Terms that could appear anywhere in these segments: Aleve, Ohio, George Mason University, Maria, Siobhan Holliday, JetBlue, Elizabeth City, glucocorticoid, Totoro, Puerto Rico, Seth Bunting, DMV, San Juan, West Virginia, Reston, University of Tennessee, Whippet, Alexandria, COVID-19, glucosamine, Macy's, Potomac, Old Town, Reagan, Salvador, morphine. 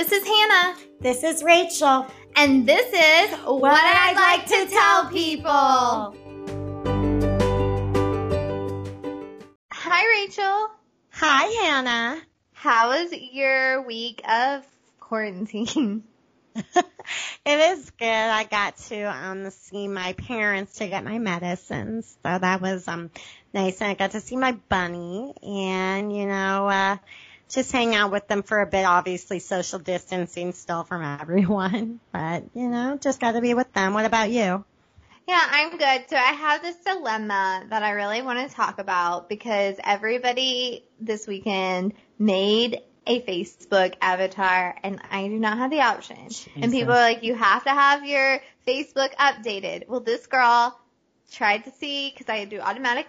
This is Hannah. This is Rachel. And this is What I'd Like to Tell People. Hi, Rachel. Hi, Hannah. How is your week of quarantine? It is good. I got to see my parents to get my medicines, so that was nice. And I got to see my bunny and, just hang out with them for a bit. Obviously, social distancing still from everyone, but, just got to be with them. What about you? Yeah, I'm good. So I have this dilemma that I really want to talk about because everybody this weekend made a Facebook avatar, and I do not have the option. Jesus. And people are like, you have to have your Facebook updated. Well, this girl tried to see, because I do automatic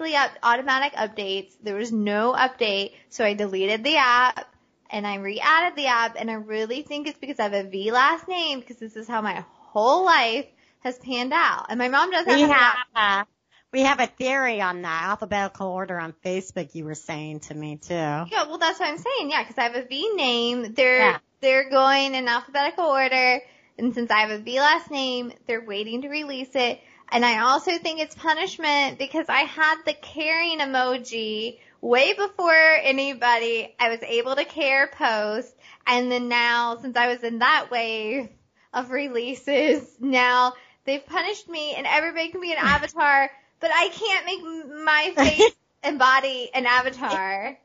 updates. There was no update, so I deleted the app, and I re-added the app, and I really think it's because I have a V last name, because this is how my whole life has panned out. And my mom doesn't have We have a theory on that, alphabetical order on Facebook, you were saying to me, too. Yeah, well, that's what I'm saying, yeah, because I have a V name. They're going in alphabetical order, and since I have a V last name, they're waiting to release it. And I also think it's punishment because I had the caring emoji way before anybody. I was able to care post, and then now, since I was in that wave of releases, now they've punished me, and everybody can be an avatar. But I can't make my face and body an avatar.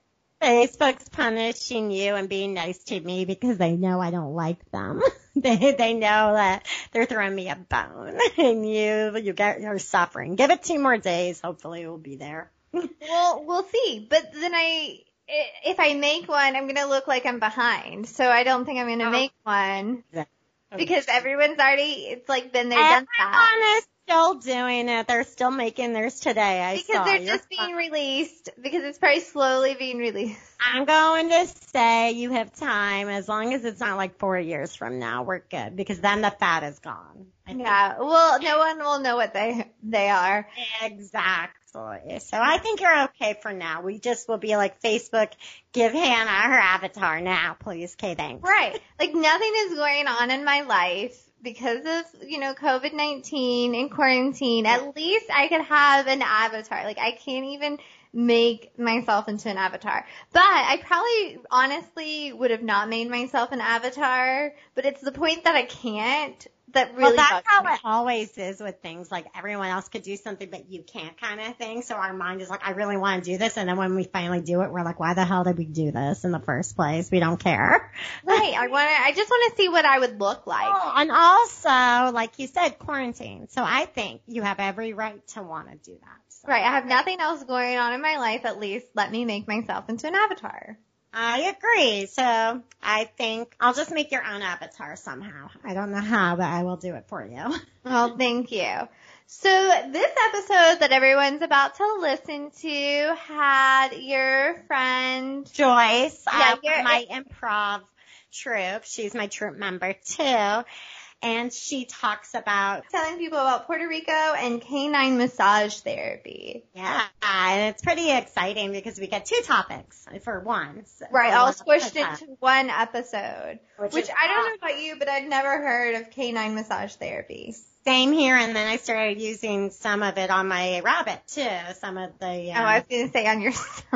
Facebook's punishing you and being nice to me because they know I don't like them. They know that they're throwing me a bone, and you're suffering. Give it 2 more days. Hopefully it will be there. Well, we'll see. But then if I make one, I'm gonna look like I'm behind. So I don't think I'm gonna make one because everyone's already. It's like been there, done that. Still doing it. They're still making theirs today. Because it's probably slowly being released. I'm going to say you have time as long as it's not like 4 years from now. We're good because then the fat is gone. Yeah. Well, no one will know what they are. Exactly. So I think you're okay for now. We just will be like, Facebook, give Hannah her avatar now, please. Okay, thanks. Right. Like nothing is going on in my life. Because of, COVID-19 and quarantine, at least I could have an avatar. Like, I can't even make myself into an avatar. But I probably, honestly, would have not made myself an avatar. But it's the point that I can't. That's how it always is with things. Like, everyone else could do something, but you can't kind of thing. So our mind is like, I really want to do this. And then when we finally do it, we're like, why the hell did we do this in the first place? We don't care. Right. I just want to see what I would look like. Oh, and also, like you said, quarantine. So I think you have every right to want to do that. So. Right. I have nothing else going on in my life. At least let me make myself into an avatar. I agree. So I think I'll just make your own avatar somehow. I don't know how, but I will do it for you. Well, thank you. So this episode that everyone's about to listen to had your friend Joyce, my improv troupe. She's my troupe member too. And she talks about telling people about Puerto Rico and canine massage therapy. Yeah, and it's pretty exciting because we get 2 topics for one. So right, all squished into one episode, which I don't know about you, but I've never heard of canine massage therapy. Same here, and then I started using some of it on my rabbit, too. Some of the... I was going to say on yourself.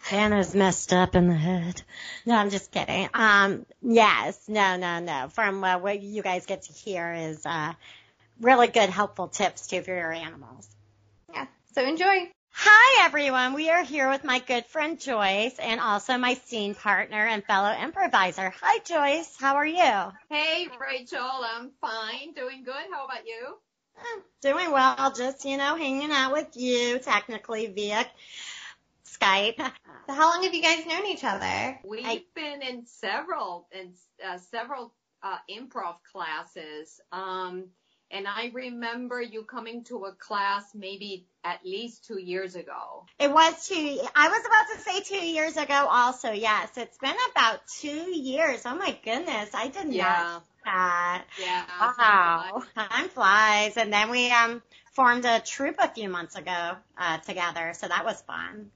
Hannah's messed up in the head. No, I'm just kidding. Yes, no. From what you guys get to hear is really good, helpful tips, too, for your animals. Yeah, so enjoy. Hi, everyone. We are here with my good friend Joyce and also my scene partner and fellow improviser. Hi, Joyce. How are you? Hey, Rachel. I'm fine. Doing good. How about you? I'm doing well. Just, hanging out with you, technically, via Skype. How long have you guys known each other? We've been in several improv classes. And I remember you coming to a class maybe at least 2 years ago. It was 2. I was about to say 2 years ago also. Yes, it's been about 2 years. Oh, my goodness. I did not see that. Yeah. Wow. Time flies. And then we formed a troupe a few months ago together. So that was fun.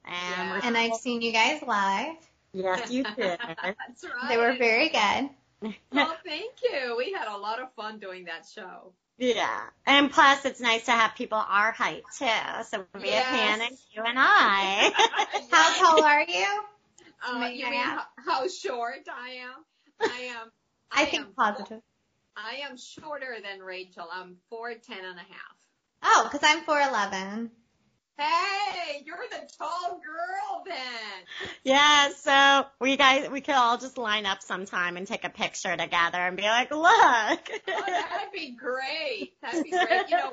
And I've seen you guys live. Yes, you did. That's right. They were very good. Oh, thank you. We had a lot of fun doing that show. Yeah. And plus, it's nice to have people our height, too. So we have Hannah, you and I. How tall are you? You mean how short I am? I think positive. I am shorter than Rachel. I'm 4'10" and a half. Oh, because I'm 4'11". Hey, you're the tall girl then. Yeah, so we could all just line up sometime and take a picture together and be like, look. Oh, that'd be great. That'd be great. You know,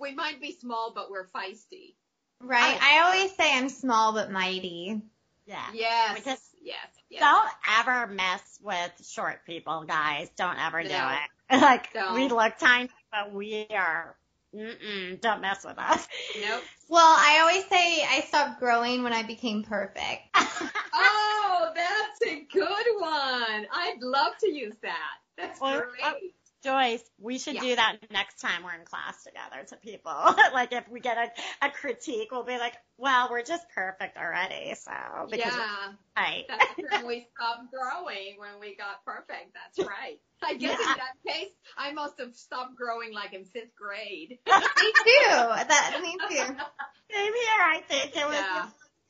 we might be small, but we're feisty. Right. I always say I'm small but mighty. Yeah. Yes. Yes. Don't ever mess with short people, guys. Don't ever do it. Like, we look tiny, but we are. Don't mess with us. Nope. Well, I always say I stopped growing when I became perfect. Oh, that's a good one. I'd love to use that. That's great. Joyce, we should do that next time we're in class together to people. Like, if we get a critique, we'll be like, well, we're just perfect already. So, right. That's when we stopped growing, when we got perfect. That's right. I guess in that case, I must have stopped growing like in fifth grade. Me too. Me too. Same here, I think.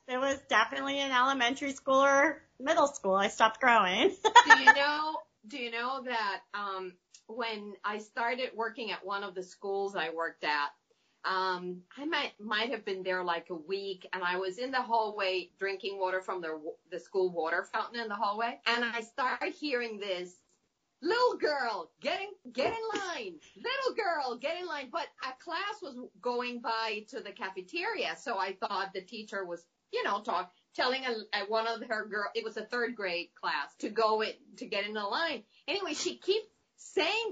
It was definitely in elementary school or middle school. I stopped growing. Do you know that, when I started working at one of the schools I worked at, I might have been there like a week, and I was in the hallway drinking water from the school water fountain in the hallway, and I started hearing this, little girl, get in line, little girl, get in line. But a class was going by to the cafeteria, so I thought the teacher was, telling one of her girl, it was a third grade class, to to get in the line. Anyway, she keeps saying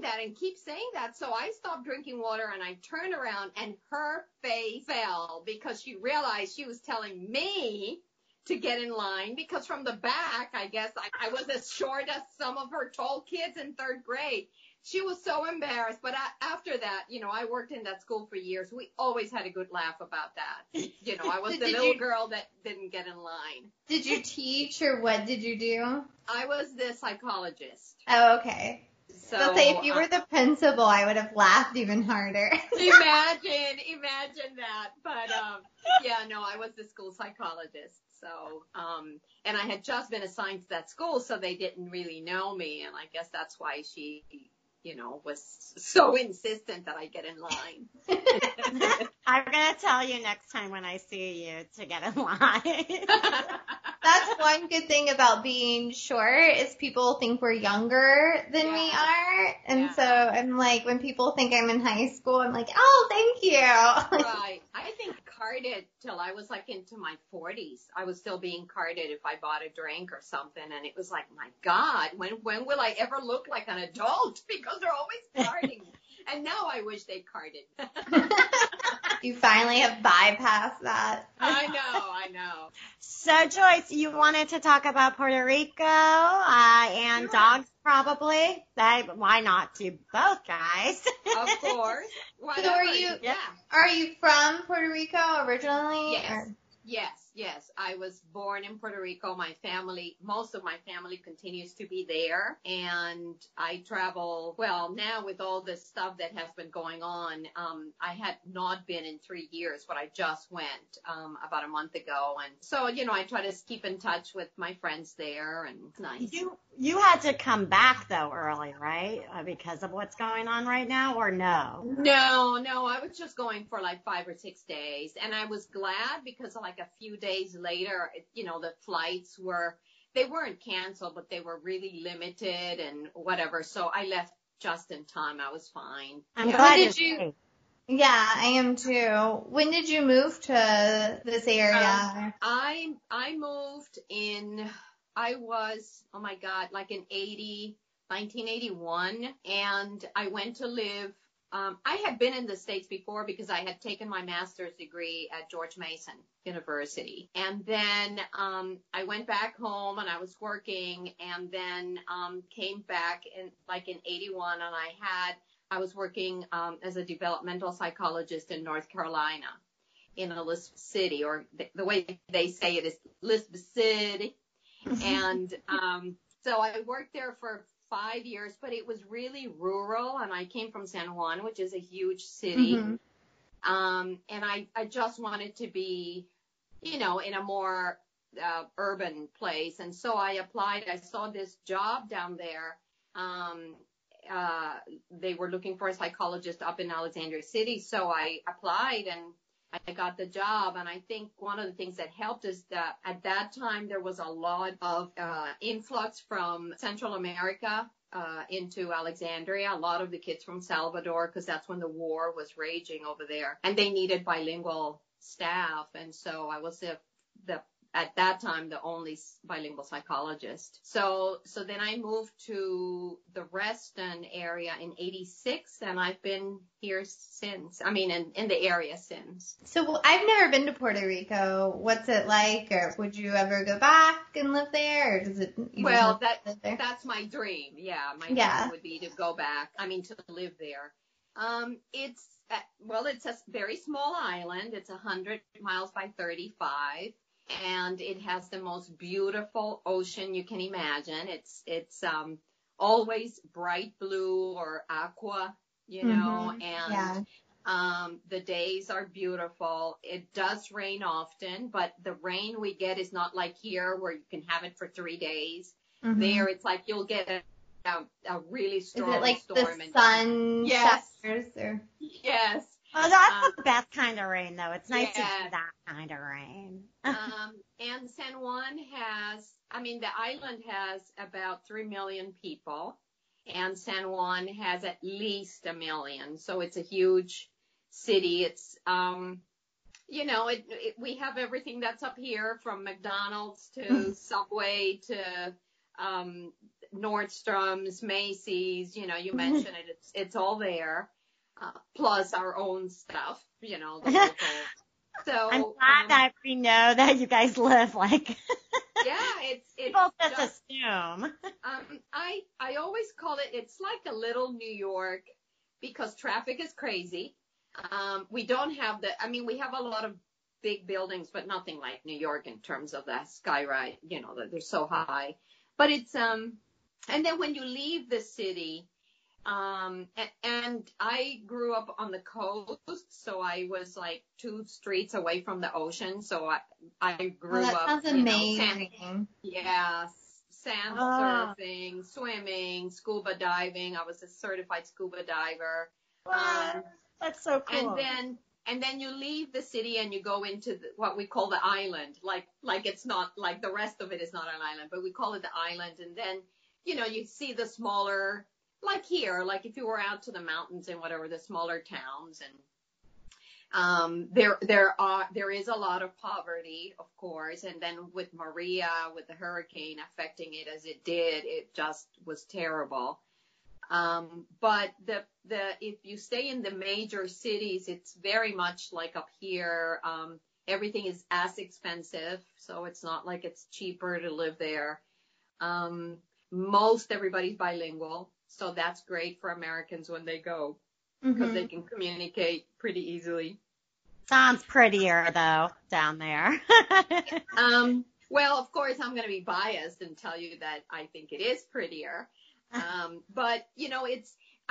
that. So I stopped drinking water and I turned around and her face fell because she realized she was telling me to get in line because from the back, I guess I was as short as some of her tall kids in third grade. She was so embarrassed. But after that, I worked in that school for years. We always had a good laugh about that. I was the little girl that didn't get in line. Did you teach or what did you do? I was the psychologist. Oh, okay. So say if you were the principal, I would have laughed even harder. Imagine that. But, I was the school psychologist. So, and I had just been assigned to that school, so they didn't really know me. And I guess that's why she, was so insistent that I get in line. I'm going to tell you next time when I see you to get in line. That's one good thing about being short is people think we're younger than we are. And so I'm like, when people think I'm in high school, I'm like, oh, thank you. Right. I think carded till I was like into my 40s. I was still being carded if I bought a drink or something. And it was like, my God, when will I ever look like an adult? Because they're always carding. And now I wish they carded. You finally have bypassed that. I know. So, Joyce, you wanted to talk about Puerto Rico and dogs, probably. Why not do both, guys? Of course. So are you from Puerto Rico originally? Yes. Yes. I was born in Puerto Rico. My family, most of my family continues to be there. And I travel, now with all this stuff that has been going on, I had not been in 3 years, but I just went about a month ago. And so, I try to keep in touch with my friends there, and it's nice. You had to come back, though, early, right? Because of what's going on right now, or no? No. I was just going for like 5 or 6 days. And I was glad because like a few days later, the flights weren't canceled, but they were really limited and whatever. So I left just in time. I was fine. I'm glad you. Yeah, I am too. When did you move to this area? I moved in. I was, oh my God, like in 1981, and I went to live. I had been in the States before because I had taken my master's degree at George Mason University. And then I went back home and I was working, and then came back in 81, and I was working as a developmental psychologist in North Carolina in Elizabeth City, or the way they say it is Elizabeth City. And so I worked there for 5 years, but it was really rural, and I came from San Juan, which is a huge city. Mm-hmm. And I just wanted to be, you know, in a more urban place. And so I applied. I saw this job down there. They were looking for a psychologist up in Alexandria City. So I applied and I got the job. And I think one of the things that helped is that at that time, there was a lot of influx from Central America into Alexandria, a lot of the kids from Salvador, because that's when the war was raging over there. And they needed bilingual staff. And so I was at that time, the only bilingual psychologist. So then I moved to the Reston area in 86, and I've been here since. I mean, in the area since. So I've never been to Puerto Rico. What's it like? Or would you ever go back and live there? Or does it? Well, that's my dream. Yeah, my dream would be to go back. I mean, to live there. It's a very small island. It's 100 miles by 35. And it has the most beautiful ocean you can imagine. It's always bright blue or aqua, you know, and the days are beautiful. It does rain often, but the rain we get is not like here where you can have it for 3 days. Mm-hmm. There, it's like you'll get a really strong storm. Is it like storm the sun? Yes. Yes. Oh, that's not the best kind of rain, though. It's nice to see that kind of rain. And San Juan the island has about 3 million people, and San Juan has at least 1 million. So it's a huge city. It's, we have everything that's up here, from McDonald's to Subway to Nordstrom's, Macy's. You know, you mentioned it. It's all there. Plus our own stuff, you know. The local. So I'm glad that we know that you guys live like. Yeah, it's people just assume. I always call it. It's like a little New York because traffic is crazy. We don't have we have a lot of big buildings, but nothing like New York in terms of that skyrise. You know, that they're so high. But it's and then when you leave the city. And I grew up on the coast, so I was like 2 streets away from the ocean. So I grew up. That sounds amazing. Sand surfing, swimming, scuba diving. I was a certified scuba diver. Wow, that's so cool. And then you leave the city and you go into what we call the island. Like it's not like the rest of it is not an island, but we call it the island. And then, you know, you see the smaller. Like here, like if you were out to the mountains and whatever, the smaller towns, and there is a lot of poverty, of course. And then with Maria, with the hurricane affecting it as it did, it just was terrible. But if you stay in the major cities, it's very much like up here. Everything is as expensive, so it's not like it's cheaper to live there. Most everybody's bilingual. So that's great for Americans when they go because they can communicate pretty easily. Sounds prettier, though, down there. Well, of course, I'm going to be biased and tell you that I think it is prettier. But, you know,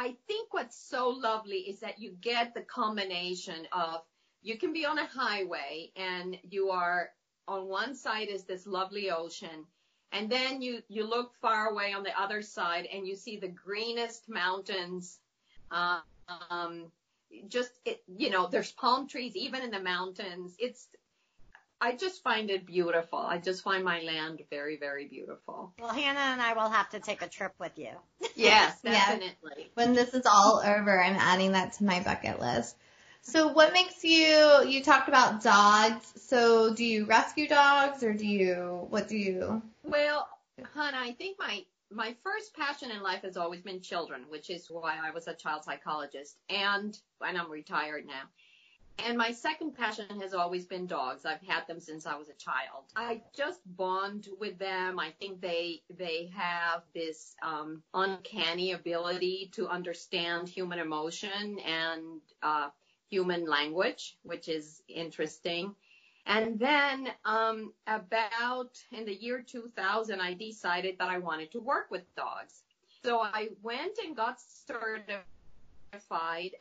I think what's so lovely is that you get the combination of you can be on a highway and you are on one side is this lovely ocean. And then you look far away on the other side and you see the greenest mountains. There's palm trees even in the mountains. I just find it beautiful. I just find my land very, very beautiful. Well, Hannah and I will have to take a trip with you. Yes, definitely. Yeah. When this is all over, I'm adding that to my bucket list. So what makes you talked about dogs, so do you rescue dogs or what do you? Well, Hannah, I think my first passion in life has always been children, which is why I was a child psychologist, and I'm retired now. And my second passion has always been dogs. I've had them since I was a child. I just bond with them. I think they have this uncanny ability to understand human emotion and human language, which is interesting. And then about in the year 2000, I decided that I wanted to work with dogs. So I went and got certified as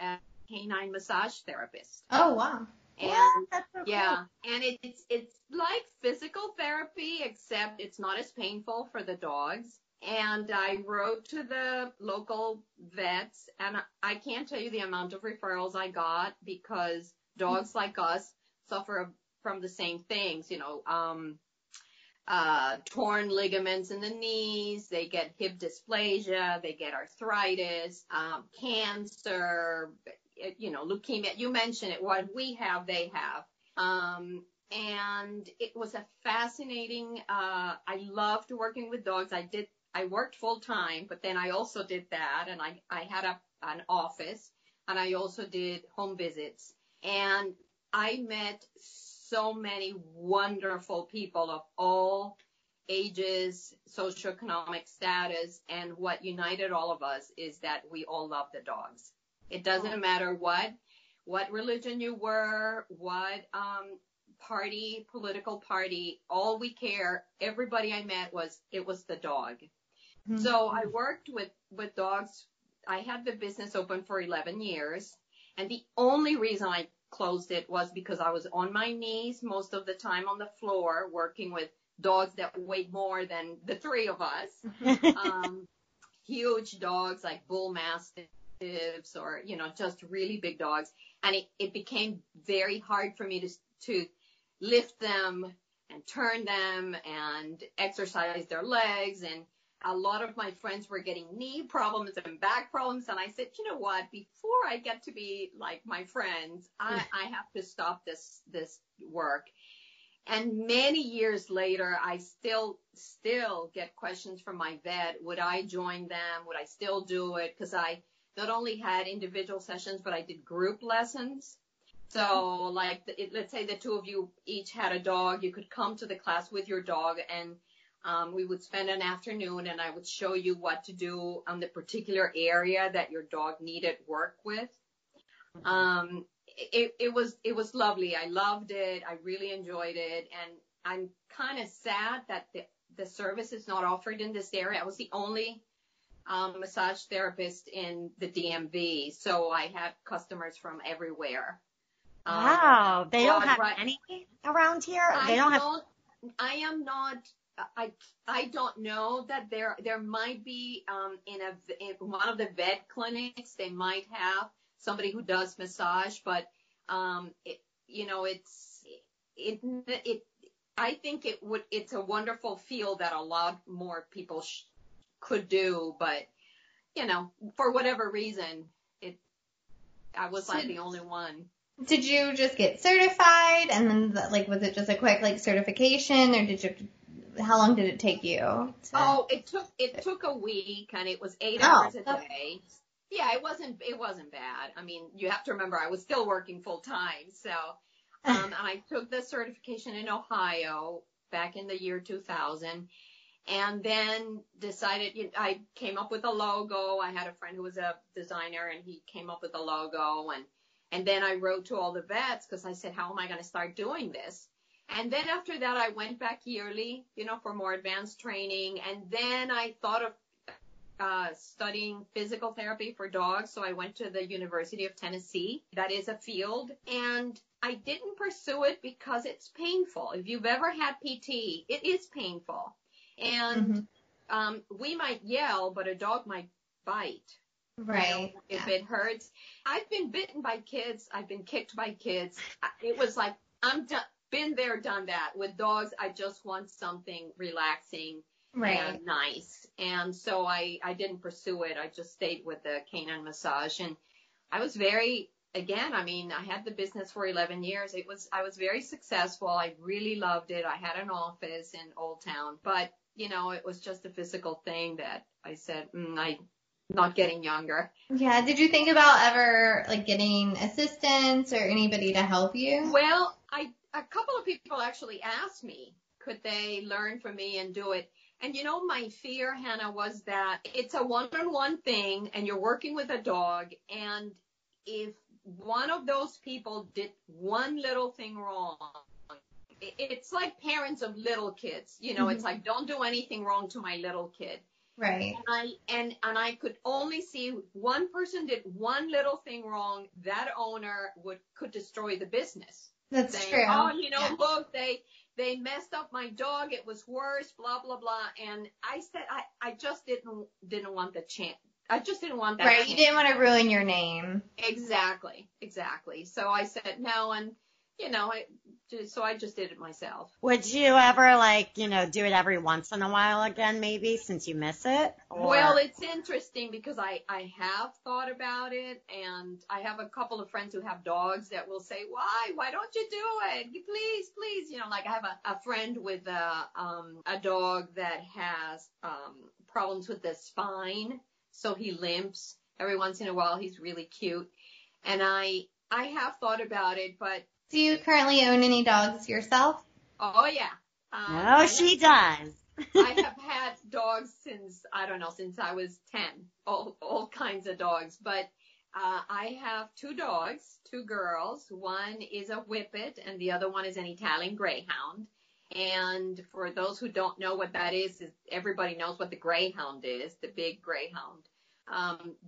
a canine massage therapist. Oh, wow. And, yeah, that's so cool. And it's like physical therapy, except it's not as painful for the dogs. And I wrote to the local vets, and I can't tell you the amount of referrals I got, because dogs like us suffer from the same things, you know, torn ligaments in the knees, they get hip dysplasia, they get arthritis, cancer, you know, leukemia. You mentioned it. What we have, they have. And it was a fascinating, I loved working with dogs. I worked full time, but then I also did that, and I had an office, and I also did home visits, and I met so many wonderful people of all ages, socioeconomic status, and what united all of us is that we all love the dogs. It doesn't matter what religion you were, what political party, all we care, everybody I met was the dog. Mm-hmm. So I worked with dogs. I had the business open for 11 years, and the only reason I closed it was because I was on my knees most of the time on the floor working with dogs that weighed more than the three of us. Huge dogs like bull mastiffs or, you know, just really big dogs. And it became very hard for me to lift them and turn them and exercise their legs. And a lot of my friends were getting knee problems and back problems. And I said, you know what, before I get to be like my friends, I have to stop this work. And many years later, I still get questions from my vet. Would I join them? Would I still do it? Because I not only had individual sessions, but I did group lessons. So like, let's say the two of you each had a dog. You could come to the class with your dog, and we would spend an afternoon, and I would show you what to do on the particular area that your dog needed work with. It was lovely. I loved it. I really enjoyed it. And I'm kind of sad that the service is not offered in this area. I was the only massage therapist in the DMV, so I had customers from everywhere. Wow, they don't have any around here. I don't know that there might be in one of the vet clinics they might have somebody who does massage, but I think it's a wonderful field that a lot more people could do, but you know, for whatever reason, I was like the only one. Did you just get certified, and then was it just a quick certification, or how long did it take you? It took a week, and it was 8 hours a day. Yeah, it wasn't bad. I mean, you have to remember I was still working full time, so and I took the certification in Ohio back in the year 2000, and then decided I came up with a logo. I had a friend who was a designer, and he came up with a logo. And then I wrote to all the vets because I said, how am I going to start doing this? And then after that, I went back yearly, you know, for more advanced training. And then I thought of studying physical therapy for dogs. So I went to the University of Tennessee. That is a field. And I didn't pursue it because it's painful. If you've ever had PT, it is painful. And mm-hmm. We might yell, but a dog might bite. Right. You know, if it hurts. I've been bitten by kids. I've been kicked by kids. It was like, I'm done, been there, done that. With dogs, I just want something relaxing and nice. And so I didn't pursue it. I just stayed with the canine massage. And I was I had the business for 11 years. I was very successful. I really loved it. I had an office in Old Town, but you know, it was just a physical thing that I said, not getting younger. Yeah. Did you think about ever getting assistance or anybody to help you? Well, a couple of people actually asked me, could they learn from me and do it? And you know, my fear, Hannah, was that it's a one-on-one thing and you're working with a dog. And if one of those people did one little thing wrong, it's like parents of little kids, you know, mm-hmm. It's like, don't do anything wrong to my little kid. Right. And I could only see one person did one little thing wrong. That owner could destroy the business. That's true. Oh, look, they messed up my dog. It was worse. Blah blah blah. And I said I just didn't want the chance. I just didn't want that. Right. Chance. You didn't want to ruin your name. Exactly. So I said no, and so I just did it myself. Would you ever do it every once in a while again, maybe, since you miss it? Or... Well, it's interesting because I have thought about it, and I have a couple of friends who have dogs that will say, why don't you do it? Please. I have a friend with a dog that has problems with the spine, so he limps every once in a while. He's really cute, and I have thought about it, but. Do you currently own any dogs yourself? Oh, yeah. She does. I have had dogs since I was 10, all kinds of dogs. But I have two dogs, two girls. One is a Whippet, and the other one is an Italian Greyhound. And for those who don't know what that is everybody knows what the Greyhound is, the big Greyhound.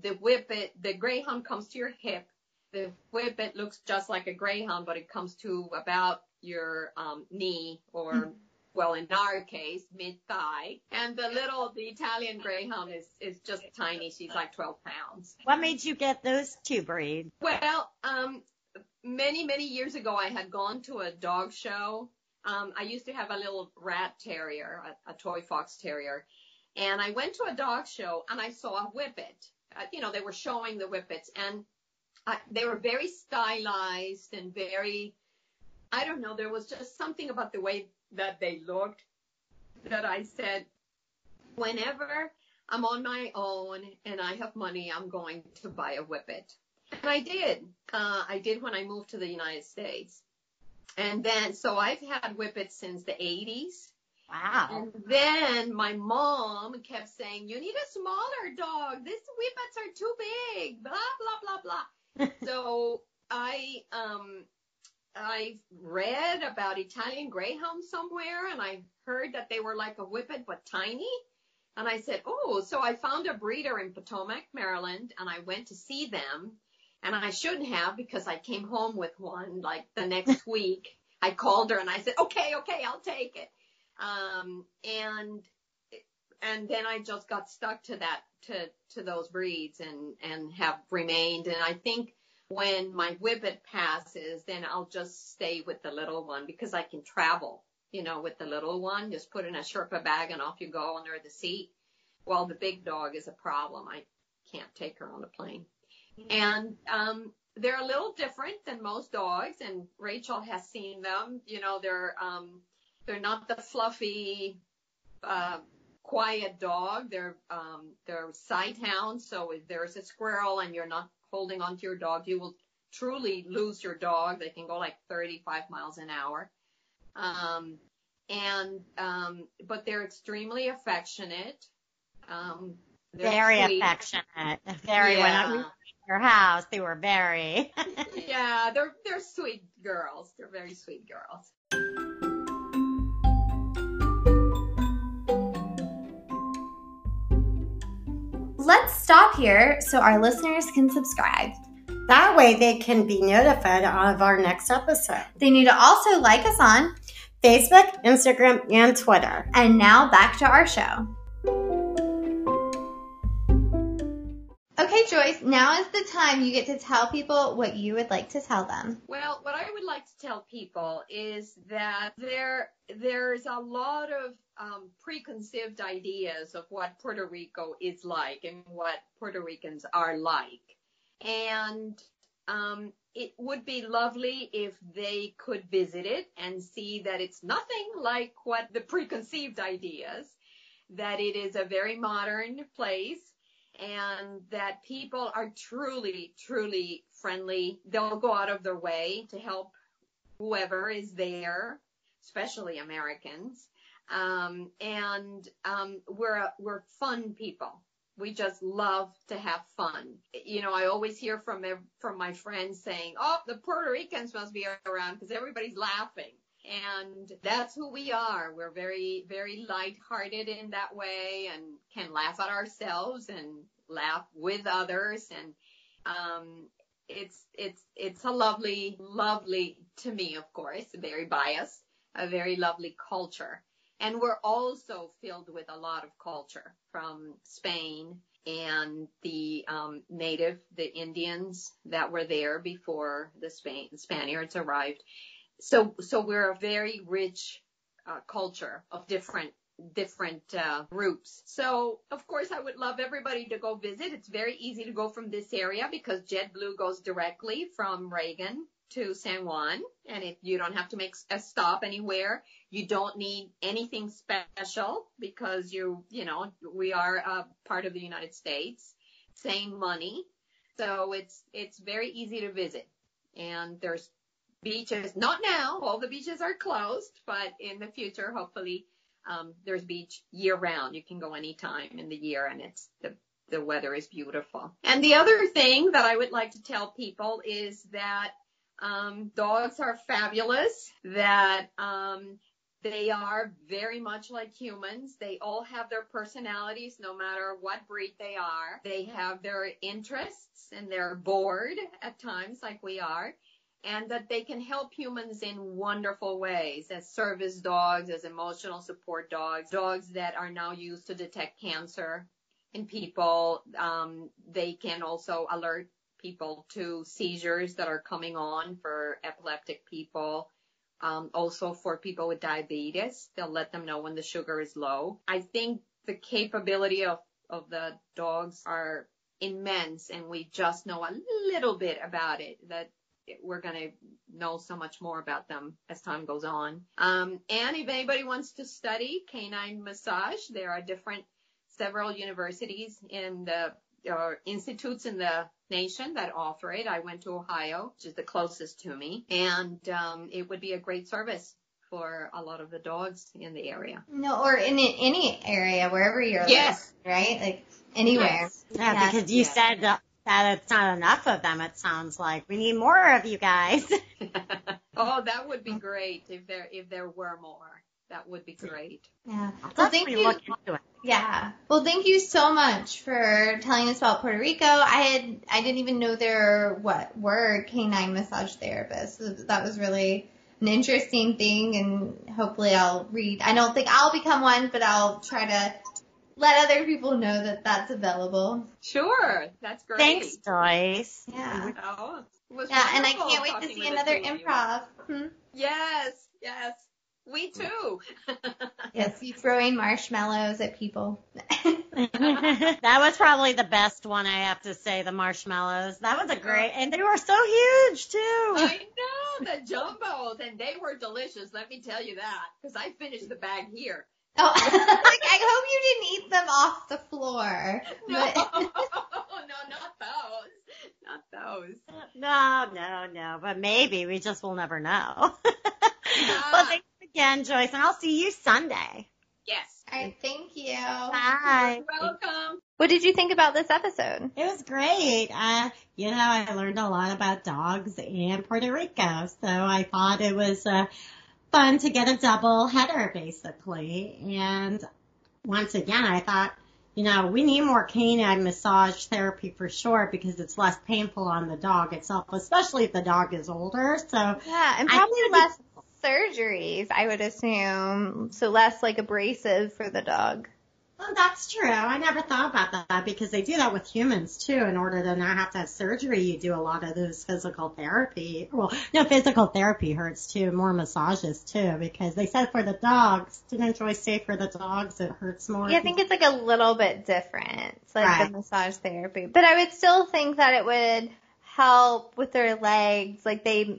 The Greyhound comes to your hip. The Whippet looks just like a Greyhound, but it comes to about your knee or, well, in our case, mid-thigh. And the Italian Greyhound is just tiny. She's like 12 pounds. What made you get those two breeds? Well, many, many years ago, I had gone to a dog show. I used to have a little rat terrier, a toy fox terrier. And I went to a dog show, and I saw a Whippet. They were showing the Whippets, and they were very stylized and very, I don't know, there was just something about the way that they looked that I said, whenever I'm on my own and I have money, I'm going to buy a Whippet. And I did. I did when I moved to the United States. And then, so I've had Whippets since the 80s. Wow. And then my mom kept saying, you need a smaller dog. These Whippets are too big, blah, blah, blah, blah. So I read about Italian Greyhounds somewhere, and I heard that they were like a Whippet but tiny. And I said, so I found a breeder in Potomac, Maryland, and I went to see them. And I shouldn't have, because I came home with one like the next week. I called her and I said, okay, I'll take it. And then I just got stuck to that, to those breeds and have remained. And I think when my Whippet passes, then I'll just stay with the little one because I can travel, with the little one. Just put in a Sherpa bag and off you go under the seat. While the big dog is a problem. I can't take her on the plane. And they're a little different than most dogs. And Rachel has seen them. They're not the fluffy, quiet dog. They're sight hounds. So if there's a squirrel and you're not holding on to your dog, you will truly lose your dog. They can go like 35 miles an hour. But they're extremely affectionate. Very sweet. Affectionate. Very. Yeah. When I was at your house, they were very. Yeah, they're sweet girls. They're very sweet girls. Let's stop here so our listeners can subscribe. That way they can be notified of our next episode. They need to also like us on Facebook, Instagram, and Twitter. And now back to our show. Okay, Joyce, now is the time you get to tell people what you would like to tell them. Well, what I would like to tell people is that there's a lot of preconceived ideas of what Puerto Rico is like and what Puerto Ricans are like. And it would be lovely if they could visit it and see that it's nothing like what the preconceived ideas, that it is a very modern place and that people are truly, truly friendly. They'll go out of their way to help whoever is there, especially Americans. We're fun people. We just love to have fun. I always hear from my friends saying, the Puerto Ricans must be around because everybody's laughing. And that's who we are. We're very, very lighthearted in that way and can laugh at ourselves and laugh with others. And it's a lovely, lovely, to me, of course, very biased, a very lovely culture. And we're also filled with a lot of culture from Spain and the the Indians that were there before the Spaniards arrived. So we're a very rich culture of different groups. So, of course, I would love everybody to go visit. It's very easy to go from this area because JetBlue goes directly from Reagan to San Juan, and if you don't have to make a stop anywhere, you don't need anything special because we are a part of the United States, same money. So it's very easy to visit, and there's beaches. Not now, all the beaches are closed, but in the future, hopefully, there's beach year round. You can go any time in the year, and it's the weather is beautiful. And the other thing that I would like to tell people is that dogs are fabulous, that they are very much like humans. They all have their personalities, no matter what breed they are. They have their interests, and they're bored at times like we are, and that they can help humans in wonderful ways as service dogs, as emotional support dogs, dogs that are now used to detect cancer in people. They can also alert people to seizures that are coming on for epileptic people, also for people with diabetes. They'll let them know when the sugar is low. I think the capability of the dogs are immense, and we just know a little bit about it, that we're going to know so much more about them as time goes on. And if anybody wants to study canine massage, there are several universities in the institutes in the nation that offer it. I went to Ohio, which is the closest to me, and it would be a great service for a lot of the dogs in the area. No, or in any area, wherever you're. Yes. Living, right? Like anywhere. Yes. Yeah, yes. Because you said that it's not enough of them, it sounds like. We need more of you guys. Oh, that would be great if there were more. That would be great. Yeah. Well, thank you. Yeah. Well, thank you so much for telling us about Puerto Rico. I didn't even know there were canine massage therapists. So that was really an interesting thing, and hopefully I'll read. I don't think I'll become one, but I'll try to let other people know that that's available. Sure. That's great. Thanks, Joyce. Yeah. Oh, yeah, and I can't wait to see another improv. Hmm? Yes. Yes. We too. Yes, he's throwing marshmallows at people. That was probably the best one, I have to say, the marshmallows. That was a great, and they were so huge too. I know, the jumbos, and they were delicious, let me tell you that, because I finished the bag here. Oh, I hope you didn't eat them off the floor. No, not those. No, but maybe, we just will never know. Well, thanks again, Joyce, and I'll see you Sunday. Yes. All right, thank you. Bye. You're welcome. What did you think about this episode? It was great. I learned a lot about dogs and Puerto Rico, so I thought it was fun to get a double header, basically. And once again, I thought, we need more canine massage therapy for sure, because it's less painful on the dog itself, especially if the dog is older. So yeah, and probably less surgeries, I would assume. So less like abrasive for the dog. Well, that's true. I never thought about that, because they do that with humans too. In order to not have to have surgery, you do a lot of those physical therapy. Well, no, physical therapy hurts too, more massages too, because they said for the dogs, didn't Joyce say for the dogs it hurts more? Yeah, I think it's like a little bit different, like right. The massage therapy. But I would still think that it would help with their legs, like they,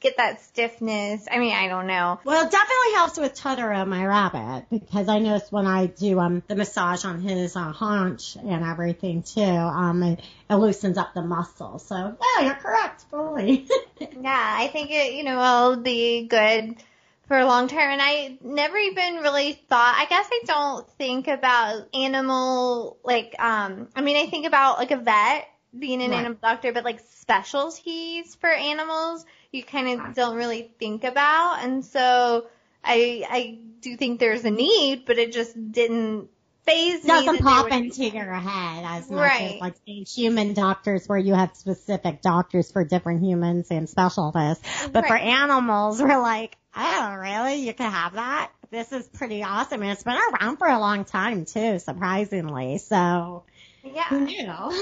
get that stiffness. I mean, I don't know. Well, it definitely helps with Totoro, my rabbit, because I noticed when I do the massage on his haunch and everything too, it loosens up the muscle. So, yeah, you're correct, fully. Yeah, I think it, will be good for a long time. And I never even really thought, I guess I don't think about animal, I think about like a vet. being an animal doctor, but like specialties for animals you kind of don't really think about. And so I do think there's a need, but it just didn't phase me. Doesn't pop into your head as much as like human doctors, where you have specific doctors for different humans and specialties. But for animals, we're like, oh, really? You can have that? This is pretty awesome. And it's been around for a long time too, surprisingly. So, yeah. You know.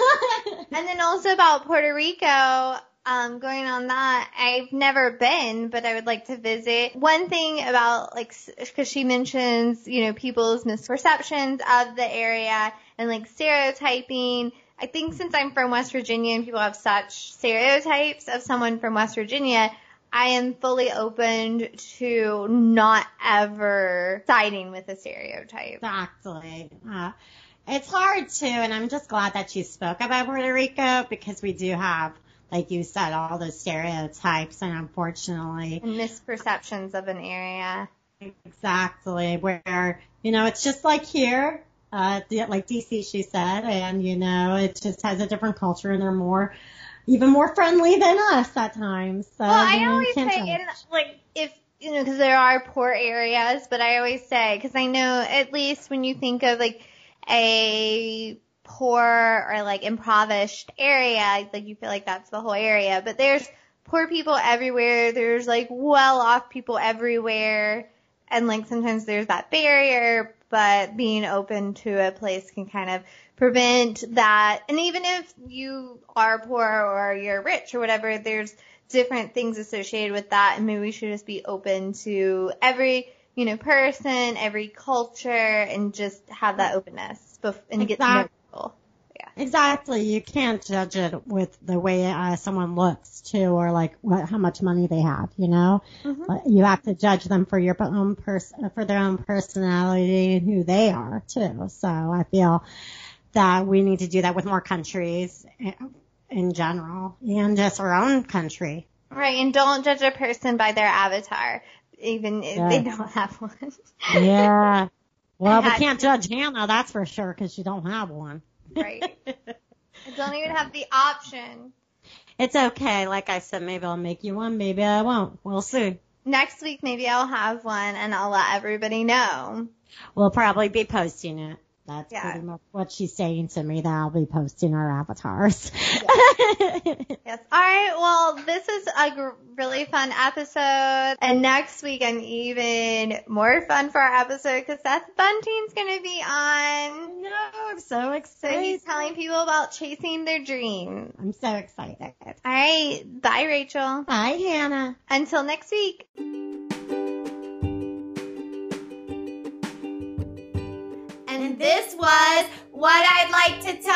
And then also about Puerto Rico, going on that, I've never been, but I would like to visit. One thing about, like, because she mentions, you know, people's misperceptions of the area and, like, stereotyping. I think since I'm from West Virginia and people have such stereotypes of someone from West Virginia, I am fully open to not ever siding with a stereotype. Exactly. It's hard, too, and I'm just glad that you spoke about Puerto Rico, because we do have, like you said, all those stereotypes and unfortunately misperceptions of an area. Exactly. Where, you know, it's just like here, like DC, she said, and, you know, it just has a different culture and they're more, even more friendly than us at times. So, well, I always say, like, if, you know, because there are poor areas, but I always say, because I know at least when you think of, like, a poor or like impoverished area, like you feel like that's the whole area, but there's poor people everywhere, there's like well off people everywhere, and like sometimes there's that barrier, but being open to a place can kind of prevent that. And even if you are poor or you're rich or whatever, there's different things associated with that, and maybe we should just be open to every, you know, person, every culture, and just have that openness and get to know people. Yeah. Exactly. You can't judge it with the way someone looks too, or like how much money they have. You know, you have to judge them for your own for their own personality and who they are too. So I feel that we need to do that with more countries in general, and just our own country. Right, and don't judge a person by their avatar. Even if they don't have one. Yeah. Well, we can't judge Hannah, that's for sure, because she don't have one. Right. I don't even have the option. It's okay. Like I said, maybe I'll make you one. Maybe I won't. We'll see. Next week, maybe I'll have one, and I'll let everybody know. We'll probably be posting it. That's pretty much what she's saying to me, that I'll be posting our avatars. Yes. All right. Well, this is a really fun episode. And next week, an even more fun for our episode, because Seth Bunting's going to be on. No, I'm so excited. So he's telling people about chasing their dreams. I'm so excited. All right. Bye, Rachel. Bye, Hannah. Until next week. This was What I'd Like to Tell